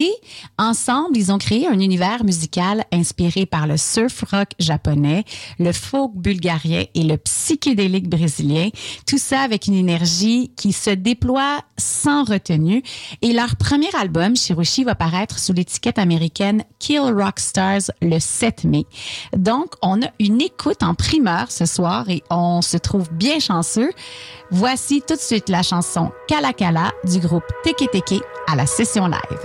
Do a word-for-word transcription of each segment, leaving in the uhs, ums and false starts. Et ensemble, ils ont créé un univers musical inspiré par le surf rock japonais, le folk bulgarien et le psychédélique brésilien. Tout ça avec une énergie qui se déploie sans retenue. Et leur premier album, Shirushi, va paraître sous l'étiquette américaine Kill Rock Stars le sept mai. Donc, on a une écoute en primeur ce soir et on se trouve bien chanceux. Voici tout de suite la chanson Kala Kala du groupe Teke Teke à la session live.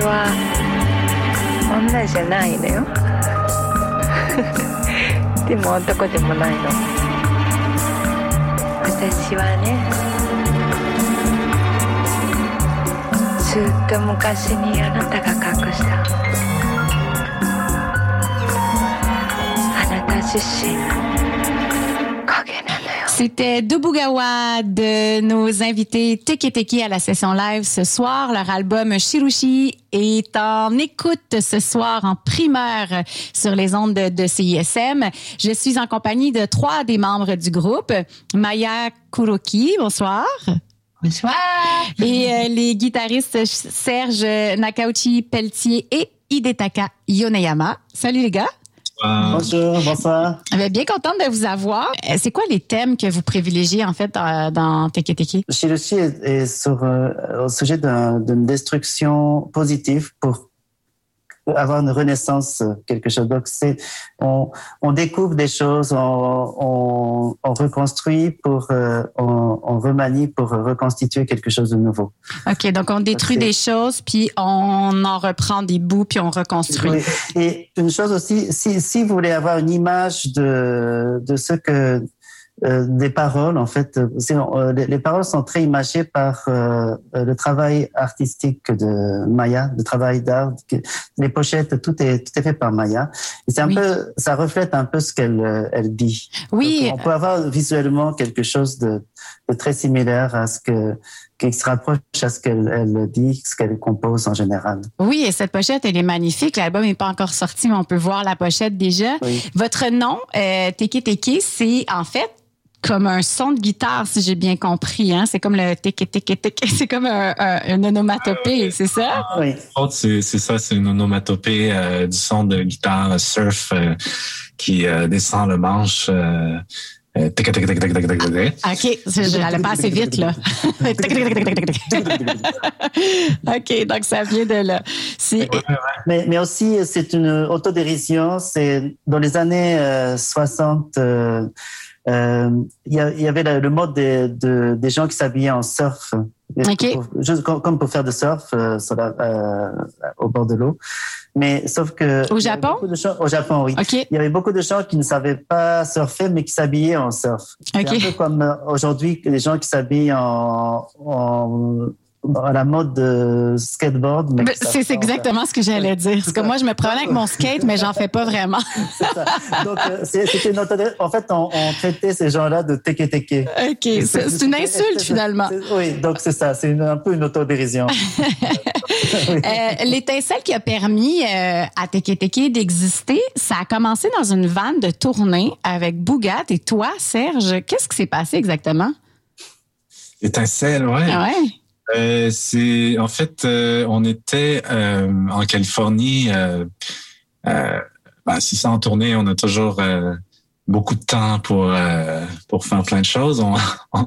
は女じゃないのよでも男でもないの。私はね、ずっと昔にあなたが隠したあなた自身。C'était Dobugawa de nos invités Teke Teke à la session live ce soir. Leur album Shirushi est en écoute ce soir en primeur sur les ondes de, de C I S M. Je suis en compagnie de trois des membres du groupe. Maya Kuroki, bonsoir. Bonsoir. Et euh, les guitaristes Serge Nakauchi-Pelletier et Hidetaka Yoneyama. Salut les gars. Wow. Bonjour, bonsoir. Bien contente de vous avoir. C'est quoi les thèmes que vous privilégiez en fait dans, dans Teke Teke? Shirushi est, est sur, euh, au sujet d'un, d'une destruction positive pour avoir une renaissance, quelque chose. Donc c'est, on, on découvre des choses, on, on, on reconstruit pour, euh, on, on remanie pour reconstituer quelque chose de nouveau. Ok, donc on détruit c'est... des choses, puis on en reprend des bouts, puis on reconstruit. Oui. Et une chose aussi, si, si vous voulez avoir une image de, de ce que euh, des paroles, en fait, euh, les, les paroles sont très imagées par euh, le travail artistique de Maya, le travail d'art, les pochettes, tout est tout est fait par Maya. Et c'est un oui. peu, ça reflète un peu ce qu'elle elle dit. Oui. Donc, on peut avoir visuellement quelque chose de, de très similaire à ce que qui se rapproche à ce qu'elle elle dit, ce qu'elle compose en général. Oui, et cette pochette, elle est magnifique. L'album n'est pas encore sorti, mais on peut voir la pochette déjà. Oui. Votre nom, euh, Teke Teke, c'est en fait comme un son de guitare, si j'ai bien compris. Hein? C'est comme le Teke Teke Teke. C'est comme un, un, une onomatopée, ah, oui. c'est ça? Oui. C'est, c'est ça, c'est une onomatopée euh, du son de guitare surf euh, qui euh, descend le manche. Euh, Teke teke teke teke teke teke teke. Ok, j'allais pas assez vite là. Ok, donc ça vient de là. C'est... Mais, mais aussi c'est une autodérision. C'est dans les années euh, soixante, il euh, euh, y, y avait la, le mode des, de, des gens qui s'habillaient en surf, okay. pour, juste comme, comme pour faire de surf euh, sur la, euh, au bord de l'eau. Mais sauf que au Japon, gens, au Japon, oui. Okay. Il y avait beaucoup de gens qui ne savaient pas surfer, mais qui s'habillaient en surf. Okay. C'est un peu comme aujourd'hui les gens qui s'habillent en, en à la mode de skateboard. Mais mais c'est c'est exactement ce que j'allais dire. Parce que moi, je me promène avec mon skate, mais j'en fais pas vraiment. C'est ça. Donc, c'est, c'était une autre... En fait, on, on traitait ces gens-là de teke teke. OK. C'est, c'est, c'est une insulte, c'est, finalement. C'est, oui, donc c'est ça. C'est une, un peu une autodérision. Oui. euh, l'étincelle qui a permis euh, à Teke Teke d'exister, ça a commencé dans une vanne de tournée avec Bougat et toi, Serge. Qu'est-ce qui s'est passé exactement? L'étincelle, ouais. Ah ouais. Euh, c'est en fait, euh, on était euh, en Californie. Euh, euh, ben, si c'est en tournée, on a toujours euh, beaucoup de temps pour euh, pour faire plein de choses. On, on,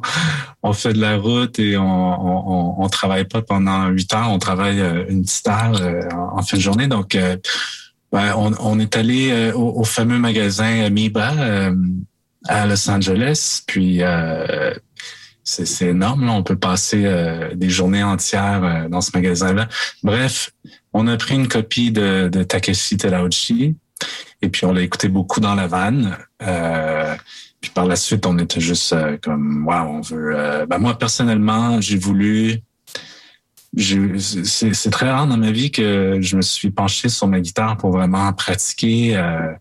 on fait de la route et on on, on, on travaille pas pendant huit heures. On travaille euh, une petite heure euh, en, en fin de journée. Donc, euh, ben, on, on est allé euh, au, au fameux magasin Amoeba euh, à Los Angeles, puis. Euh, C'est, c'est énorme, là. On peut passer euh, des journées entières euh, dans ce magasin-là. Bref, on a pris une copie de, de Takeshi Terauchi et puis on l'a écouté beaucoup dans la vanne. Euh, puis par la suite, on était juste euh, comme, waouh, on veut. Euh... Ben moi personnellement, j'ai voulu. J'ai... C'est, c'est très rare dans ma vie que je me suis penché sur ma guitare pour vraiment pratiquer. Euh...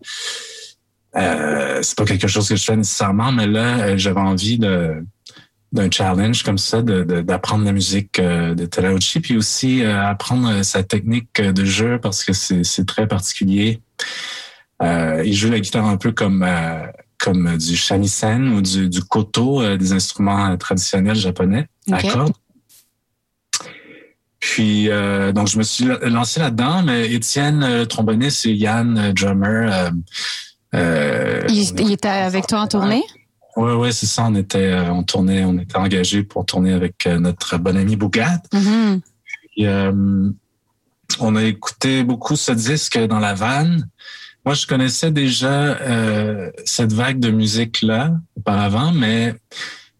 Euh, c'est pas quelque chose que je fais nécessairement, mais là, euh, j'avais envie de d'un challenge comme ça, de, de, d'apprendre la musique euh, de Terauchi, puis aussi euh, apprendre sa technique de jeu parce que c'est, c'est très particulier. Euh, il joue la guitare un peu comme euh, comme du shamisen ou du, du koto, euh, des instruments traditionnels japonais okay. à cordes. Puis, euh, donc je me suis lancé là-dedans, mais Étienne, euh, tromboniste, et Yann, euh, drummer... Euh, euh, il, il était avec toi en tournée? Ouais, ouais, c'est ça. On était, on tournait, on était engagés pour tourner avec notre bon ami Bougat. Mm-hmm. Puis, euh, on a écouté beaucoup ce disque dans la vanne. Moi, je connaissais déjà euh, cette vague de musique-là auparavant, mais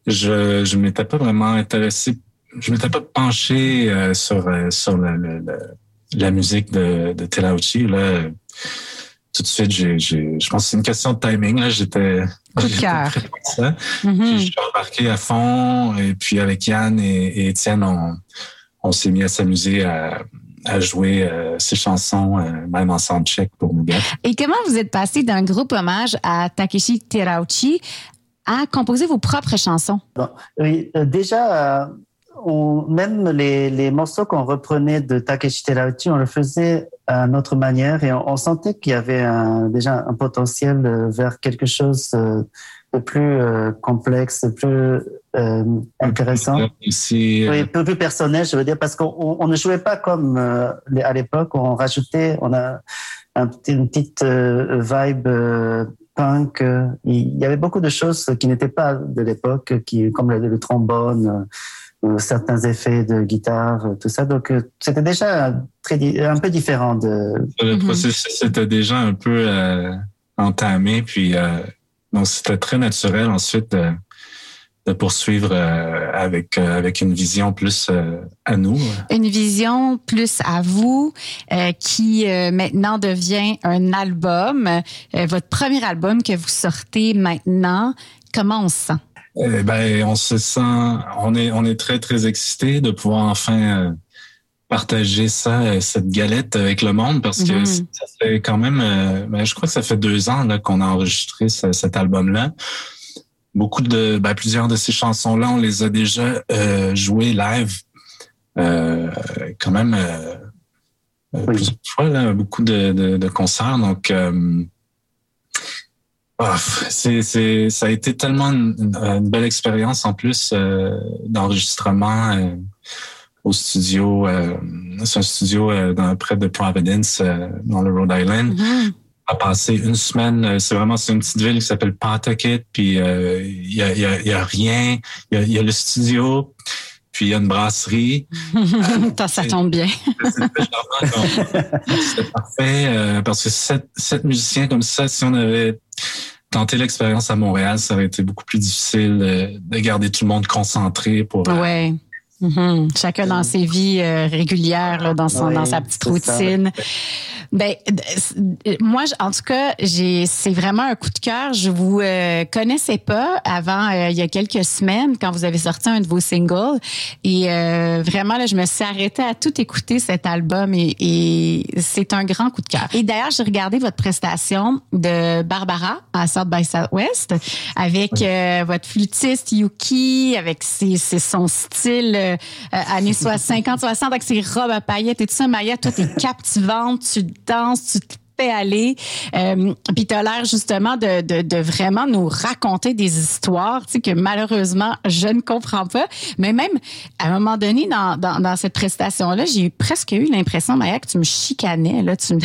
je, je m'étais pas vraiment intéressé, je m'étais pas penché euh, sur euh, sur le, le, le la musique de, de Terauchi, là, tout de suite, j'ai, j'ai, je pense que c'est une question de timing. Là, j'étais, j'étais prêt pour ça. Mm-hmm. Je suis embarqué à fond. Et puis, avec Yann et, et Étienne, on, on s'est mis à s'amuser à, à jouer euh, ses chansons, euh, même en soundcheck pour Mougat. Et comment vous êtes passé d'un groupe hommage à Takeshi Terauchi à composer vos propres chansons? Bon, oui, euh, déjà, euh, on, même les, les morceaux qu'on reprenait de Takeshi Terauchi, on le faisait à notre manière et on, on sentait qu'il y avait un, déjà un potentiel euh, vers quelque chose euh, de plus euh, complexe, de plus euh, intéressant. Ici, euh... Oui, plus, plus personnel, je veux dire, parce qu'on on ne jouait pas comme euh, à l'époque, on rajoutait, on a un, une petite euh, vibe. Euh, punk, il y avait beaucoup de choses qui n'étaient pas de l'époque, qui, comme le, le trombone, euh, certains effets de guitare, tout ça. Donc, euh, c'était déjà très, un peu différent de... Le processus était déjà un peu euh, entamé, puis euh, donc c'était très naturel ensuite de, de poursuivre euh, avec, euh, avec une vision plus euh, à nous. Une vision plus à vous euh, qui euh, maintenant devient un album. Euh, votre premier album que vous sortez maintenant, comment on se sent? Eh ben, on se sent, on est, on est très, très excités de pouvoir enfin euh, partager ça, cette galette avec le monde parce que mmh. ça fait quand même, euh, ben, je crois que ça fait deux ans là, qu'on a enregistré ce, cet album-là. Beaucoup de, ben, plusieurs de ces chansons-là, on les a déjà euh, jouées live, euh, quand même euh, oui. plusieurs fois, là, beaucoup de, de, de concerts. Donc, euh, oh, c'est, c'est, ça a été tellement une, une belle expérience en plus euh, d'enregistrement euh, au studio, euh, c'est un studio euh, dans, près de Providence, euh, dans le Rhode Island. Mmh. À passer une semaine, c'est vraiment c'est une petite ville qui s'appelle Pawtucket, puis il euh, y, a, y, a, y a rien, il y a, y a le studio, puis il y a une brasserie. Ça, ça tombe bien. C'est parfait, euh, parce que sept, sept musiciens comme ça, si on avait tenté l'expérience à Montréal, ça aurait été beaucoup plus difficile euh, de garder tout le monde concentré pour... Euh, ouais. Mm-hmm. Chacun dans ses vies euh, régulières, là, dans son oui, dans sa petite routine. Ça. Ben moi, en tout cas, j'ai c'est vraiment un coup de cœur. Je vous euh, connaissais pas avant euh, il y a quelques semaines quand vous avez sorti un de vos singles et euh, vraiment là, je me suis arrêtée à tout écouter cet album et, et c'est un grand coup de cœur. Et d'ailleurs, j'ai regardé votre prestation de Barbara à South by Southwest avec oui. euh, votre flûtiste Yuki, avec ses, ses son style. Euh, années cinquante soixante avec ses robes à paillettes et tout ça. Maya, toi, t'es captivante, tu danses, tu te fais aller. Euh, Puis t'as l'air justement de, de, de vraiment nous raconter des histoires, tu sais, que malheureusement, je ne comprends pas. Mais même, à un moment donné, dans, dans, dans cette prestation-là, j'ai presque eu l'impression, Maya, que tu me chicanais. Là, tu, me...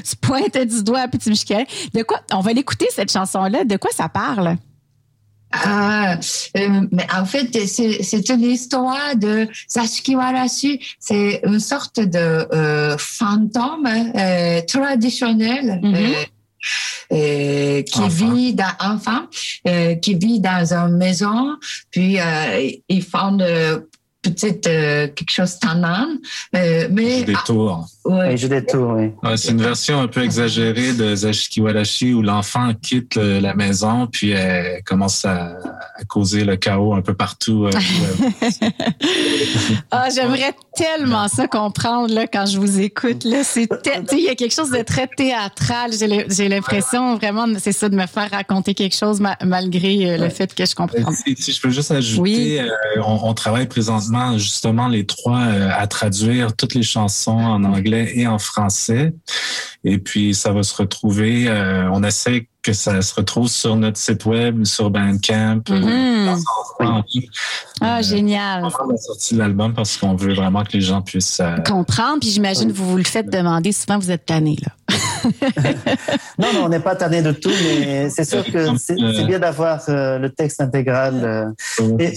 tu pointais du doigt puis tu me chicanais. De quoi, on va l'écouter, cette chanson-là. De quoi ça parle? Ah, euh, mais en fait, c'est, c'est une histoire de zashiki-warashi. C'est une sorte de euh, fantôme euh, traditionnel mm-hmm. euh, euh, qui enfin. vit dans enfant, euh, qui vit dans une maison. Puis euh, ils font euh, peut-être euh, quelque chose tannant, euh, mais des tours. Ah, ouais. Je détourne. Oui. Ouais, c'est une version un peu exagérée de zashiki-warashi où l'enfant quitte le, la maison puis elle commence à, à causer le chaos un peu partout. Euh, ah, j'aimerais tellement ça comprendre là quand je vous écoute là. C'est il y a quelque chose de très théâtral. J'ai, j'ai l'impression vraiment c'est ça de me faire raconter quelque chose ma, malgré le ouais. fait que je comprends. Si, si je peux juste ajouter, oui. euh, on, on travaille présentement justement les trois euh, à traduire toutes les chansons en anglais et en français. Et puis, ça va se retrouver. Euh, on essaie que ça se retrouve sur notre site web, sur Bandcamp. Mm-hmm. Euh, dans son oui. Ah, euh, génial. On va sortir l'album parce qu'on veut vraiment que les gens puissent... Euh, comprendre. Puis j'imagine que euh, vous vous le faites demander. Souvent, vous êtes tannés, là. non, non, on n'est pas tannés de tout, mais c'est sûr que c'est, c'est bien d'avoir euh, le texte intégral. Euh, et,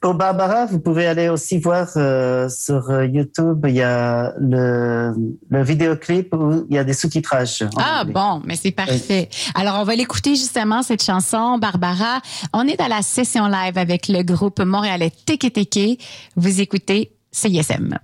pour Barbara, vous pouvez aller aussi voir euh, sur YouTube, il y a le, le vidéoclip où il y a des sous-titrages. Ah anglais. Bon, mais c'est parfait. Oui. Alors, on va l'écouter justement, cette chanson, Barbara. On est dans la session live avec le groupe montréalais TEKE::TEKE. Vous écoutez C I S M.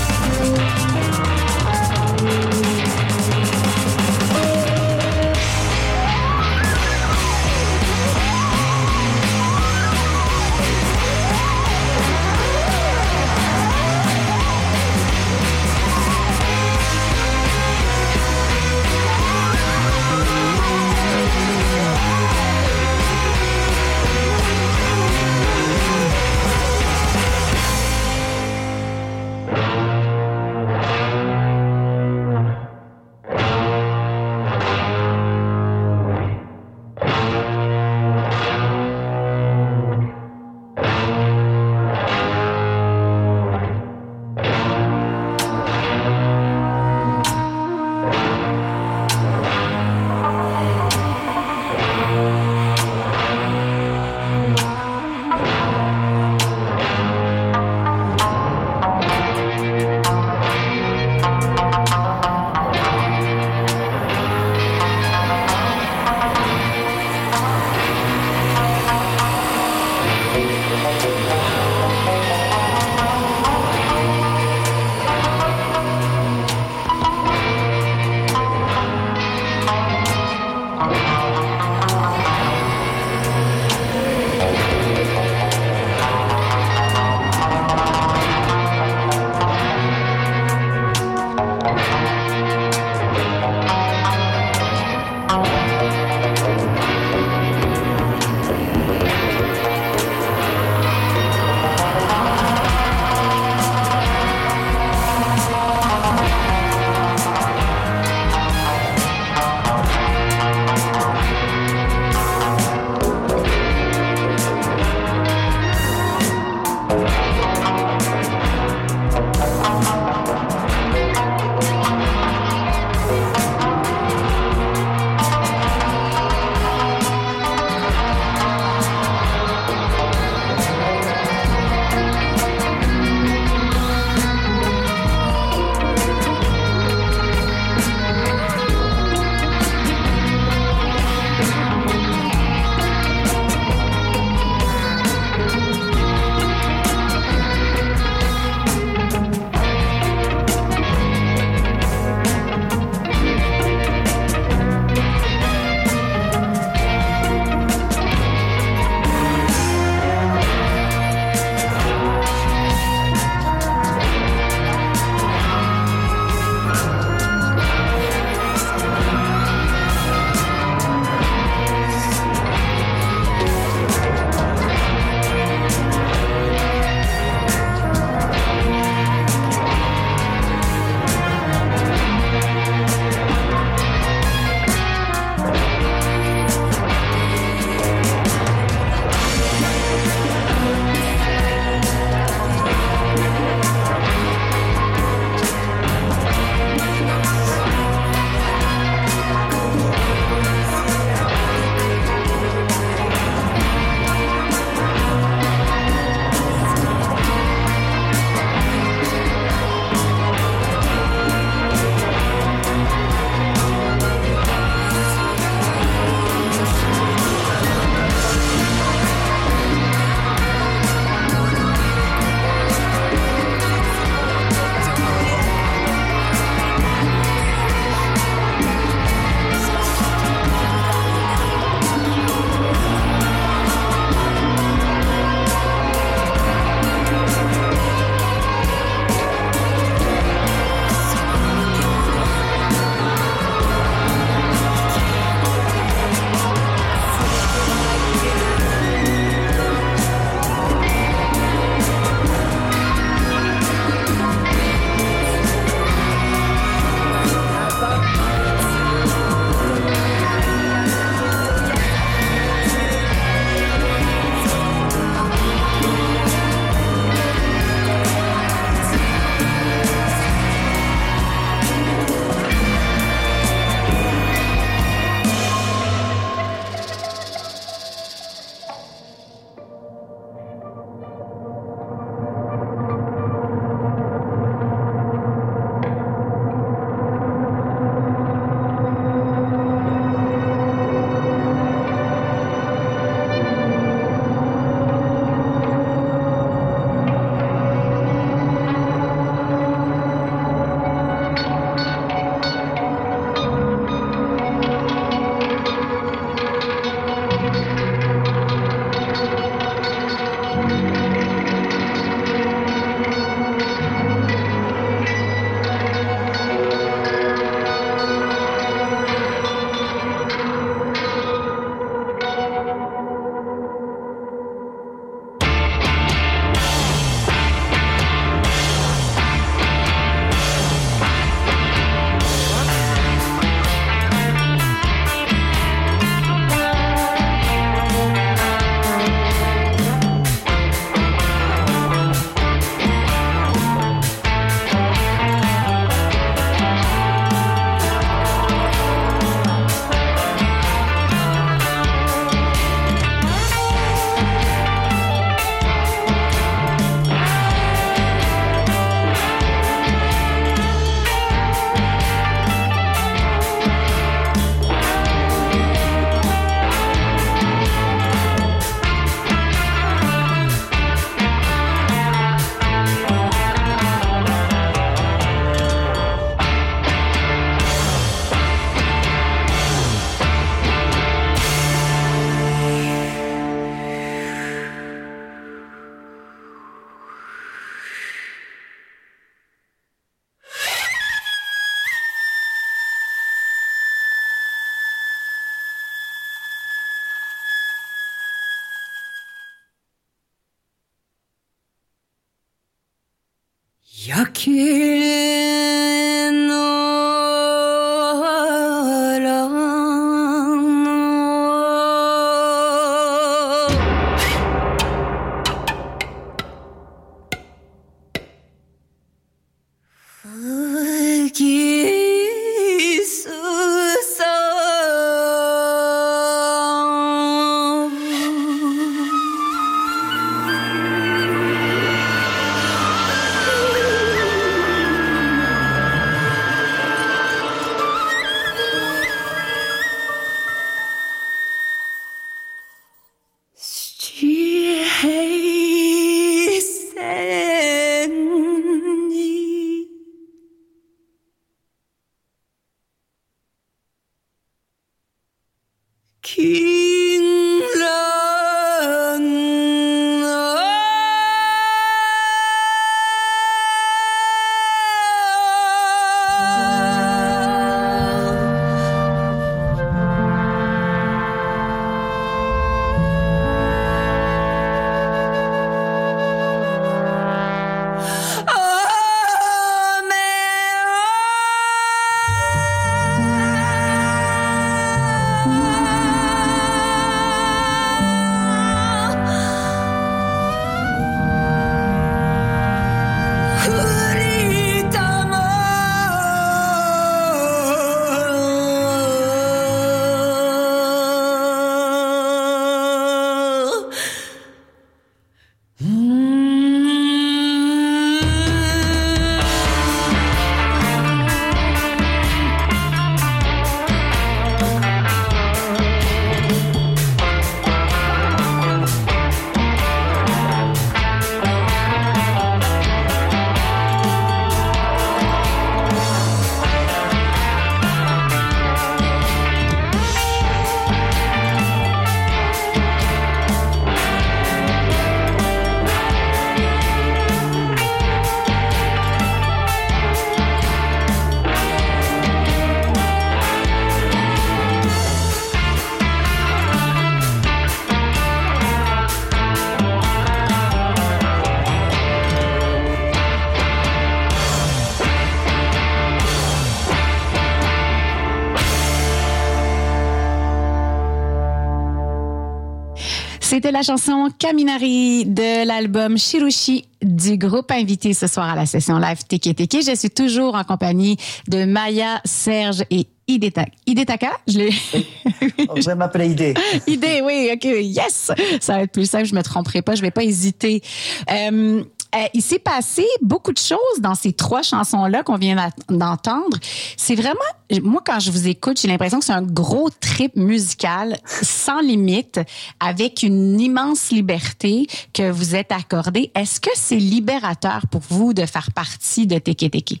C'était la chanson Kaminari de l'album Shirushi du groupe invité ce soir à la session live Teke Teke. Je suis toujours en compagnie de Maya, Serge et Hidetaka. Hidetaka, je l'ai. Je vais m'appeler Hidé. Hidé, oui, ok, yes. Ça va être plus simple, je me tromperai pas, je vais pas hésiter. Euh, Euh, il s'est passé beaucoup de choses dans ces trois chansons-là qu'on vient d'entendre. C'est vraiment, moi, quand je vous écoute, j'ai l'impression que c'est un gros trip musical sans limite, avec une immense liberté que vous êtes accordée. Est-ce que c'est libérateur pour vous de faire partie de Teke Teke?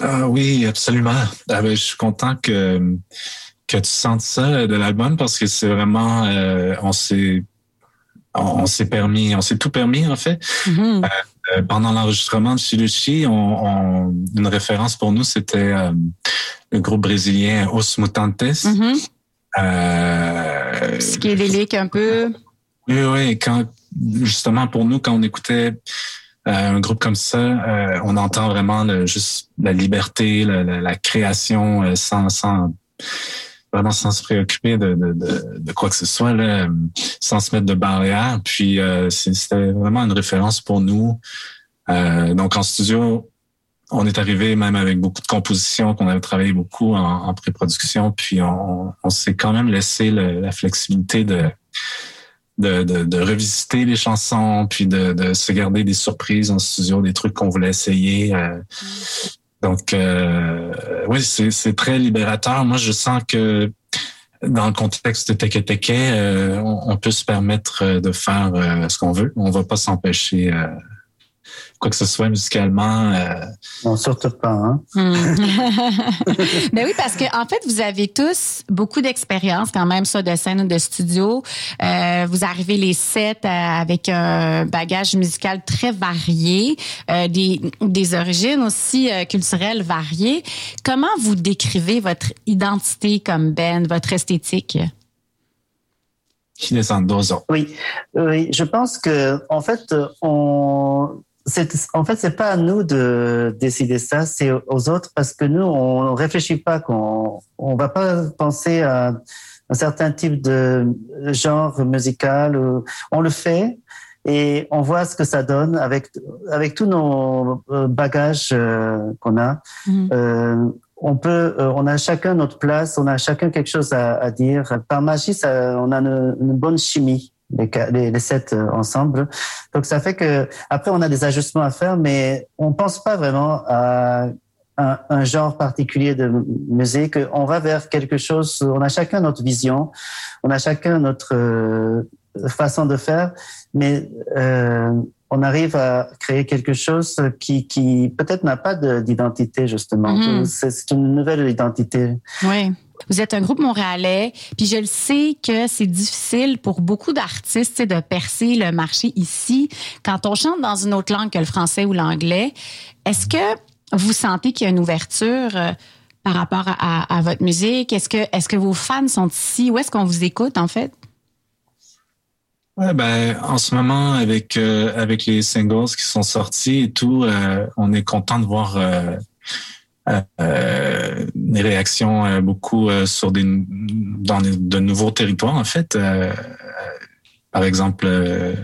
Ah oui, absolument. Ah, ben, je suis content que, que tu sentes ça de l'album parce que c'est vraiment, euh, on s'est... On s'est permis, on s'est tout permis en fait. Mm-hmm. Euh, pendant l'enregistrement de Shirushi, on, on, une référence pour nous, c'était euh, le groupe brésilien Os Mutantes. Mm-hmm. Euh, Psychédélique un peu. Oui, oui. Quand, justement, pour nous, quand on écoutait euh, un groupe comme ça, euh, on entend vraiment le, juste la liberté, la, la, la création, euh, sans... sans vraiment sans se préoccuper de, de, de, de quoi que ce soit, là, sans se mettre de barrière. Puis euh, c'était vraiment une référence pour nous. Euh, donc en studio, on est arrivé même avec beaucoup de compositions qu'on avait travaillé beaucoup en, en pré-production. Puis on, on s'est quand même laissé le, la flexibilité de, de, de, de revisiter les chansons, puis de, de se garder des surprises en studio, des trucs qu'on voulait essayer. Euh, Donc, euh, oui, c'est, c'est très libérateur. Moi, je sens que dans le contexte de Teke Teke, euh, on, on peut se permettre de faire euh, ce qu'on veut. On ne va pas s'empêcher euh, quoi que ce soit musicalement. Euh... Non, surtout pas. Hein? Ben oui, parce que en fait, vous avez tous beaucoup d'expérience quand même, soit de scène ou de studio. Euh, vous arrivez les sept avec un bagage musical très varié, euh, des, des origines aussi euh, culturelles variées. Comment vous décrivez votre identité comme band, votre esthétique? Oui, oui, je pense que en fait, on C'est, en fait, c'est pas à nous de décider ça, c'est aux autres, parce que nous, on réfléchit pas, qu'on, on va pas penser à un certain type de genre musical. On le fait et on voit ce que ça donne avec avec tous nos bagages qu'on a. Mmh. Euh, on peut, on a chacun notre place, on a chacun quelque chose à, à dire. Par magie, ça, on a une, une bonne chimie. Les, les, les sets ensemble. Donc ça fait que après on a des ajustements à faire, mais on pense pas vraiment à un, un genre particulier de musique. On va vers quelque chose. On a chacun notre vision, on a chacun notre euh, façon de faire, mais euh, on arrive à créer quelque chose qui, qui peut-être n'a pas de, d'identité justement. Mmh. C'est, c'est une nouvelle identité. Oui. Vous êtes un groupe montréalais, puis je le sais que c'est difficile pour beaucoup d'artistes de percer le marché ici. Quand on chante dans une autre langue que le français ou l'anglais, est-ce que vous sentez qu'il y a une ouverture par rapport à, à votre musique? Est-ce que, est-ce que vos fans sont ici? Où est-ce qu'on vous écoute, en fait? Ouais, ben, en ce moment, avec, euh, avec les singles qui sont sortis et tout, euh, on est content de voir... Euh, Euh, des réactions euh, beaucoup euh, sur des dans des, de nouveaux territoires en fait euh, par exemple euh,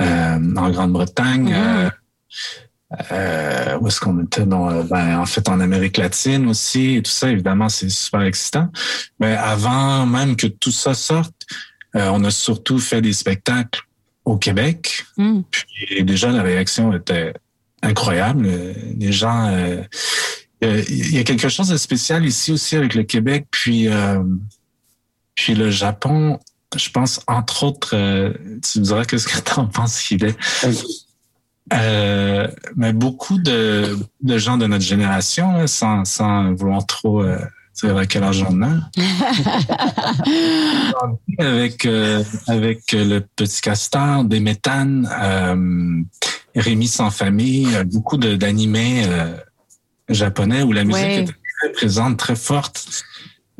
euh, en Grande-Bretagne mm-hmm. euh, euh, où est-ce qu'on était dans, ben, en fait en Amérique latine aussi et tout ça, évidemment c'est super excitant, mais avant même que tout ça sorte euh, on a surtout fait des spectacles au Québec mm. puis déjà la réaction était incroyable, les gens euh, il y a quelque chose de spécial ici aussi avec le Québec, puis euh, puis le Japon, je pense entre autres. Euh, tu me diras qu'est-ce que t'en penses qu'il est. Euh, mais beaucoup de de gens de notre génération, là, sans sans vouloir trop euh, dire à quel âge on a, avec euh, avec le petit castor, des méthanes, euh, Rémi sans famille, beaucoup de d'animés. Euh, japonais où la musique ouais. est très présente, très forte,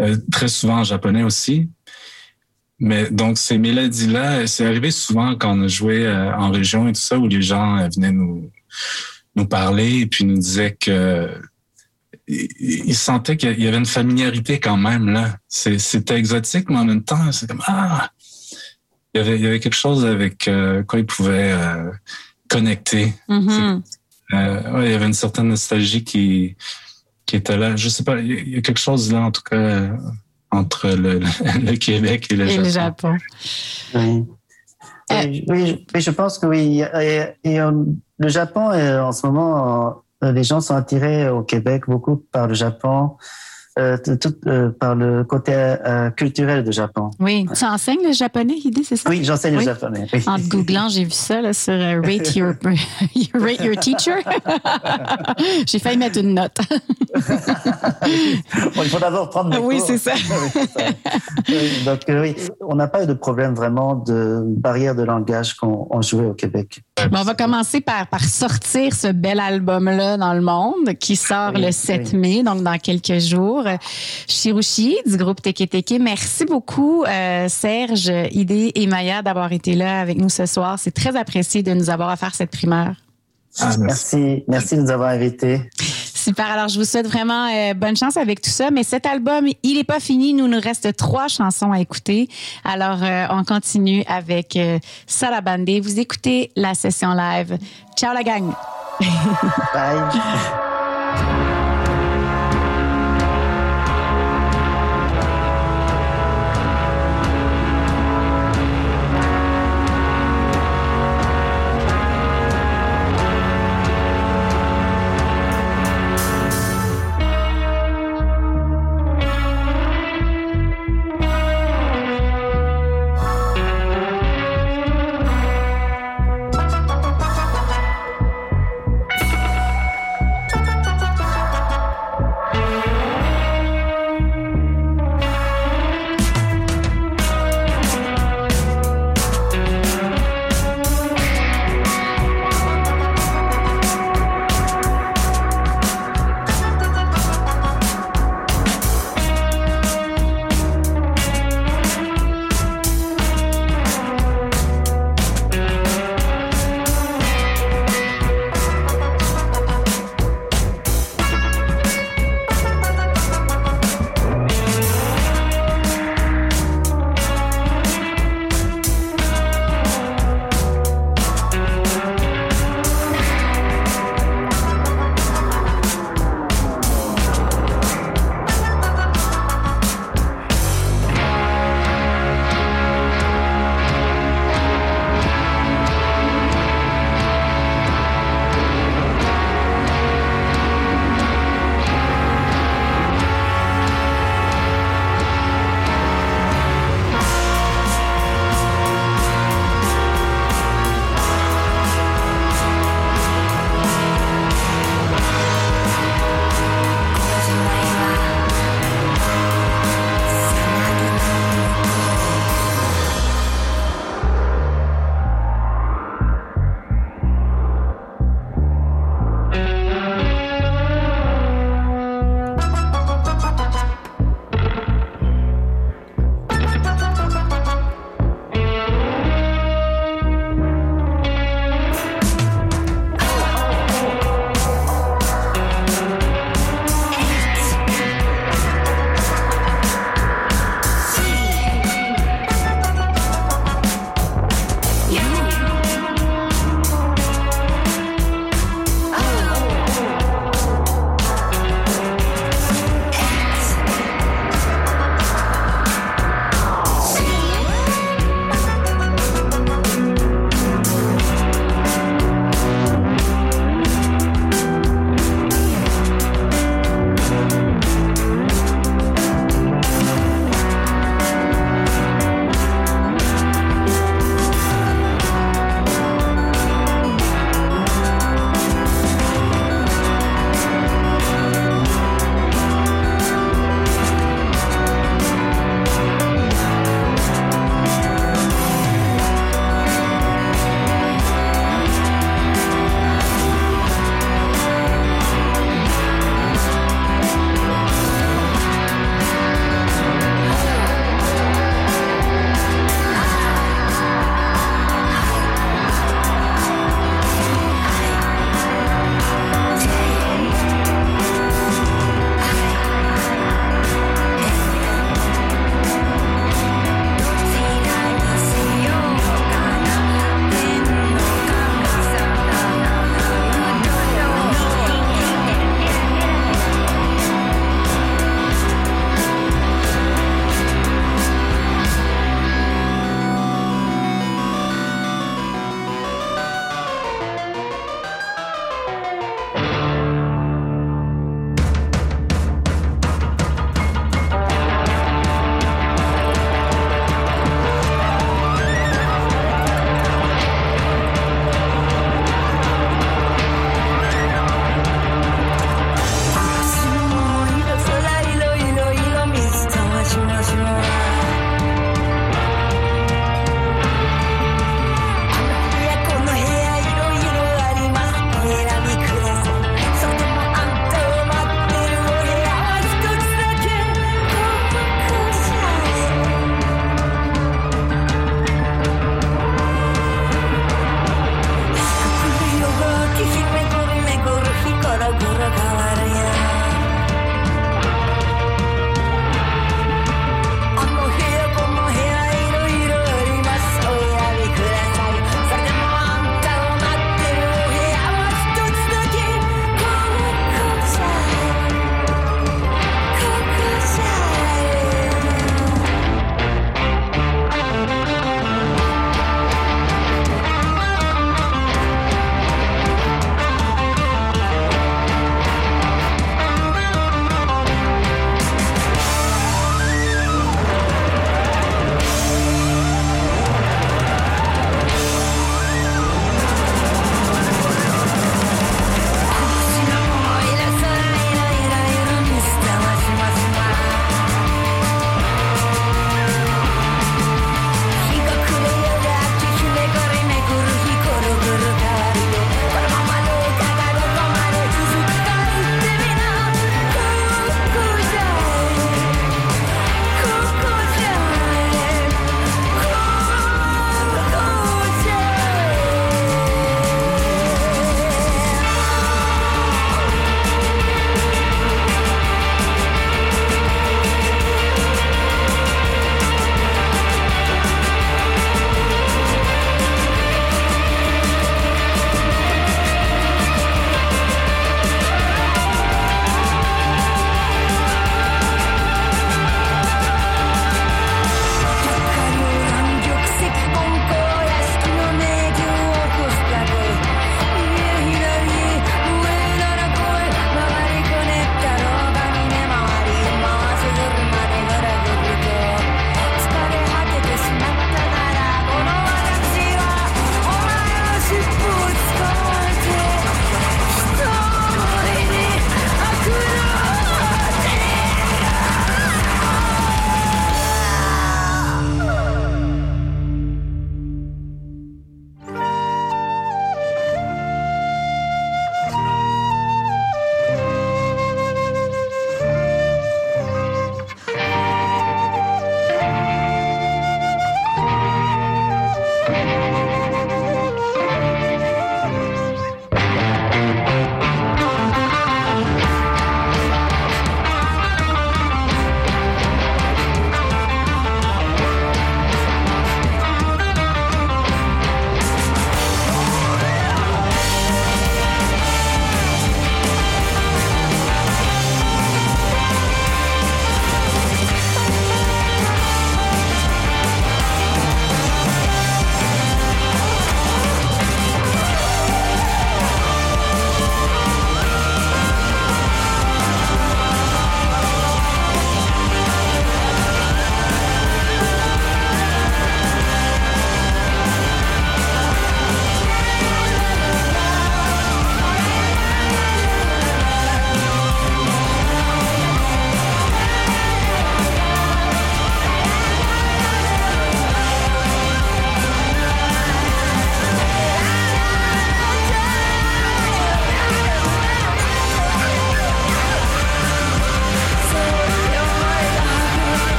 euh, très souvent en japonais aussi. Mais donc ces mélodies-là, c'est arrivé souvent quand on a joué euh, en région et tout ça, où les gens euh, venaient nous nous parler et puis nous disaient que ils sentaient qu'il y avait une familiarité quand même là. C'est, c'était exotique, mais en même temps, c'est comme ah, il y avait il y avait quelque chose avec euh, quoi ils pouvaient euh, connecter. Mm-hmm. Euh, ouais, il y avait une certaine nostalgie qui qui était là. Je sais pas, il y a quelque chose là en tout cas entre le, le Québec et le et Japon. Le Japon. Oui. Euh, oui, oui, oui, je pense que oui. Et, et euh, le Japon, euh, en ce moment, euh, les gens sont attirés au Québec beaucoup par le Japon, euh, tout euh, par le côté euh, culturel du Japon. Oui. Tu enseignes le japonais, Hidé, c'est ça? Oui, j'enseigne oui. le japonais. Oui. En te googlant, j'ai vu ça là, sur euh, Rate Your Rate Your Teacher. J'ai failli mettre une note. Bon, il faut d'abord prendre des oui, cours. C'est ça. Oui, c'est ça. Oui, donc euh, oui, on n'a pas eu de problème vraiment de barrière de langage qu'on on jouait au Québec. Bon, on va commencer par, par sortir ce bel album-là dans le monde qui sort oui, le sept oui. mai, donc dans quelques jours. Shirushi du groupe TEKE::TEKE. Merci beaucoup euh, Serge, Hidé et Maya d'avoir été là avec nous ce soir. C'est très apprécié de nous avoir offert cette primeur. Ah, merci. Merci de nous avoir invités. Super. Alors, je vous souhaite vraiment euh, bonne chance avec tout ça. Mais cet album, il n'est pas fini. Nous, nous reste trois chansons à écouter. Alors, euh, on continue avec euh, Salabande. Vous écoutez la session live. Ciao la gang! Bye!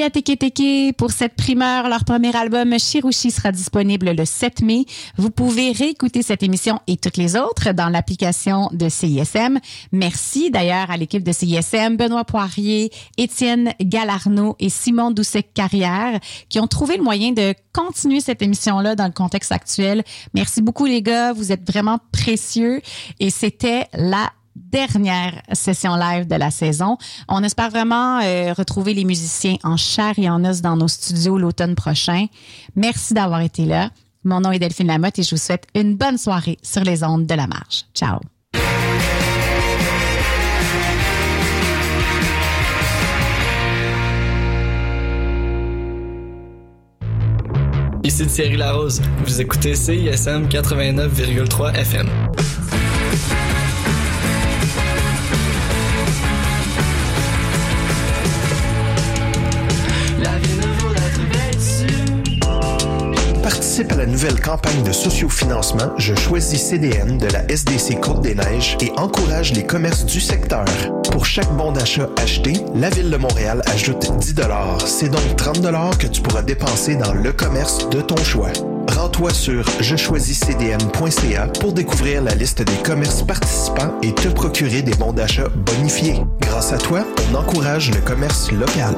merci à Teke Teke pour cette primeur. Leur premier album, Shirushi, sera disponible le sept mai. Vous pouvez réécouter cette émission et toutes les autres dans l'application de C I S M. Merci d'ailleurs à l'équipe de C I S M, Benoît Poirier, Étienne Galarneau et Simon Doucet-Carrière qui ont trouvé le moyen de continuer cette émission-là dans le contexte actuel. Merci beaucoup les gars, vous êtes vraiment précieux et c'était la dernière session live de la saison. On espère vraiment euh, retrouver les musiciens en chair et en os dans nos studios l'automne prochain. Merci d'avoir été là. Mon nom est Delphine Lamotte et je vous souhaite une bonne soirée sur les ondes de La Marge. Ciao! Ici Thierry Larose. Vous écoutez C I S M quatre-vingt-neuf virgule trois F M. Participe à la nouvelle campagne de sociofinancement Je choisis C D N de la S D C Côte-des-Neiges et encourage les commerces du secteur. Pour chaque bon d'achat acheté, la Ville de Montréal ajoute dix dollars. C'est donc trente dollars que tu pourras dépenser dans le commerce de ton choix. Rends-toi sur je choisis c d n point c a pour découvrir la liste des commerces participants et te procurer des bons d'achat bonifiés. Grâce à toi, on encourage le commerce local.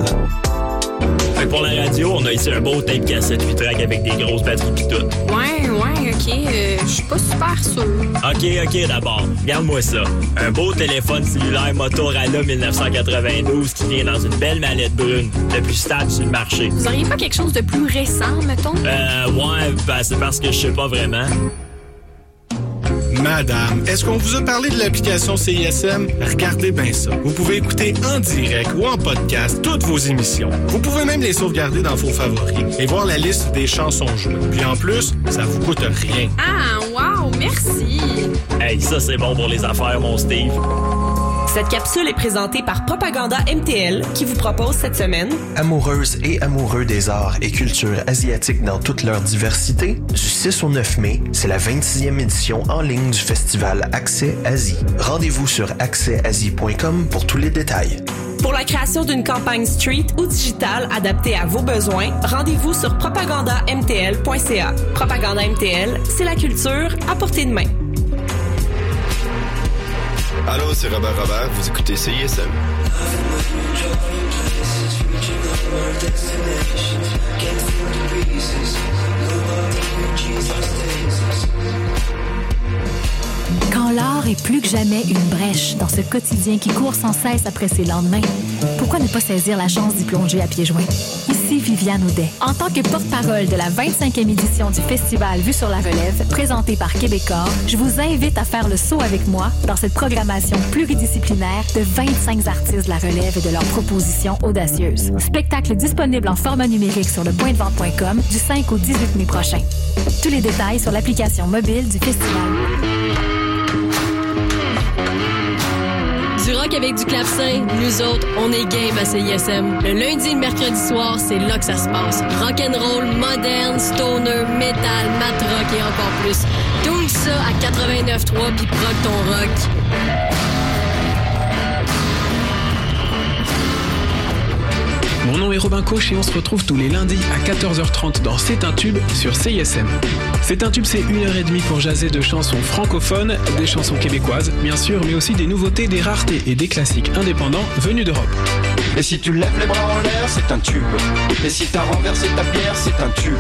Fait que pour la radio, on a ici un beau tape cassette huit tracks avec des grosses batteries pis tout. Ouais, ouais, ok, euh, je suis pas super sûr. Ok, ok, d'abord, regarde-moi ça. Un beau téléphone cellulaire Motorola dix-neuf cent quatre-vingt-douze qui vient dans une belle mallette brune, le plus stable sur le marché. Vous auriez pas quelque chose de plus récent, mettons? Euh, ouais, bah, c'est parce que je sais pas vraiment. Madame, est-ce qu'on vous a parlé de l'application C I S M? Regardez bien ça. Vous pouvez écouter en direct ou en podcast toutes vos émissions. Vous pouvez même les sauvegarder dans vos favoris et voir la liste des chansons jouées. Puis en plus, ça vous coûte rien. Ah, wow, merci! Hey, ça c'est bon pour les affaires, mon Steve. Cette capsule est présentée par Propaganda M T L qui vous propose cette semaine amoureuses et amoureux des arts et cultures asiatiques dans toute leur diversité, du six au neuf mai, c'est la vingt-sixième édition en ligne du festival Accès Asie. Rendez-vous sur accès asie point com pour tous les détails. Pour la création d'une campagne street ou digitale adaptée à vos besoins, rendez-vous sur propaganda m t l point c a. Propaganda M T L, c'est la culture à portée de main. Allô, c'est Robert Robert, vous écoutez C I S M. Quand l'art est plus que jamais une brèche dans ce quotidien qui court sans cesse après ses lendemains, pourquoi ne pas saisir la chance d'y plonger à pieds joints? Ici Viviane Audet. En tant que porte-parole de la vingt-cinquième édition du Festival Vue sur la Relève, présenté par Québecor, je vous invite à faire le saut avec moi dans cette programmation pluridisciplinaire de vingt-cinq artistes de la Relève et de leurs propositions audacieuses. Spectacle disponible en format numérique sur le point de vente point com du cinq au dix-huit mai prochain. Tous les détails sur l'application mobile du festival. Du rock avec du clavecin, nous autres, on est game à C I S M. Le lundi et le mercredi soir, c'est là que ça se passe. Rock'n'roll, moderne, stoner, metal, mat rock et encore plus. Tout ça à quatre-vingt-neuf virgule trois puis proc ton rock. Mon nom est Robin Coche et on se retrouve tous les lundis à quatorze heures trente dans C'est un Tube sur C I S M. C'est un Tube, c'est une heure et demie pour jaser de chansons francophones, des chansons québécoises, bien sûr, mais aussi des nouveautés, des raretés et des classiques indépendants venus d'Europe. Et si tu lèves les bras en l'air, c'est un tube. Et si t'as renversé ta bière, c'est un tube.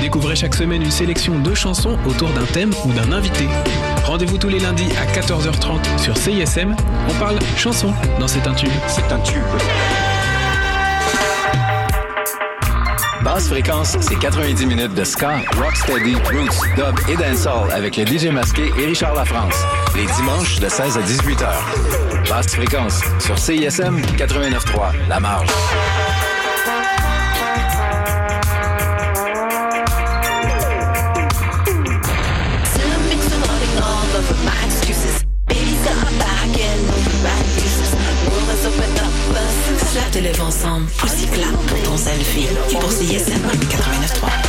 Découvrez chaque semaine une sélection de chansons autour d'un thème ou d'un invité. Rendez-vous tous les lundis à quatorze heures trente sur C I S M. On parle chansons dans C'est un Tube. C'est un tube. Basse fréquence, c'est quatre-vingt-dix minutes de ska, rocksteady, roots, dub et dancehall avec le D J Masqué et Richard La France. Les dimanches de seize à dix-huit heures. Basse fréquence sur C I S M quatre-vingt-neuf virgule trois, La Marge. Te lève ensemble, pousse clap pour ton selfie, pour C I S M quatre-vingt-neuf virgule trois.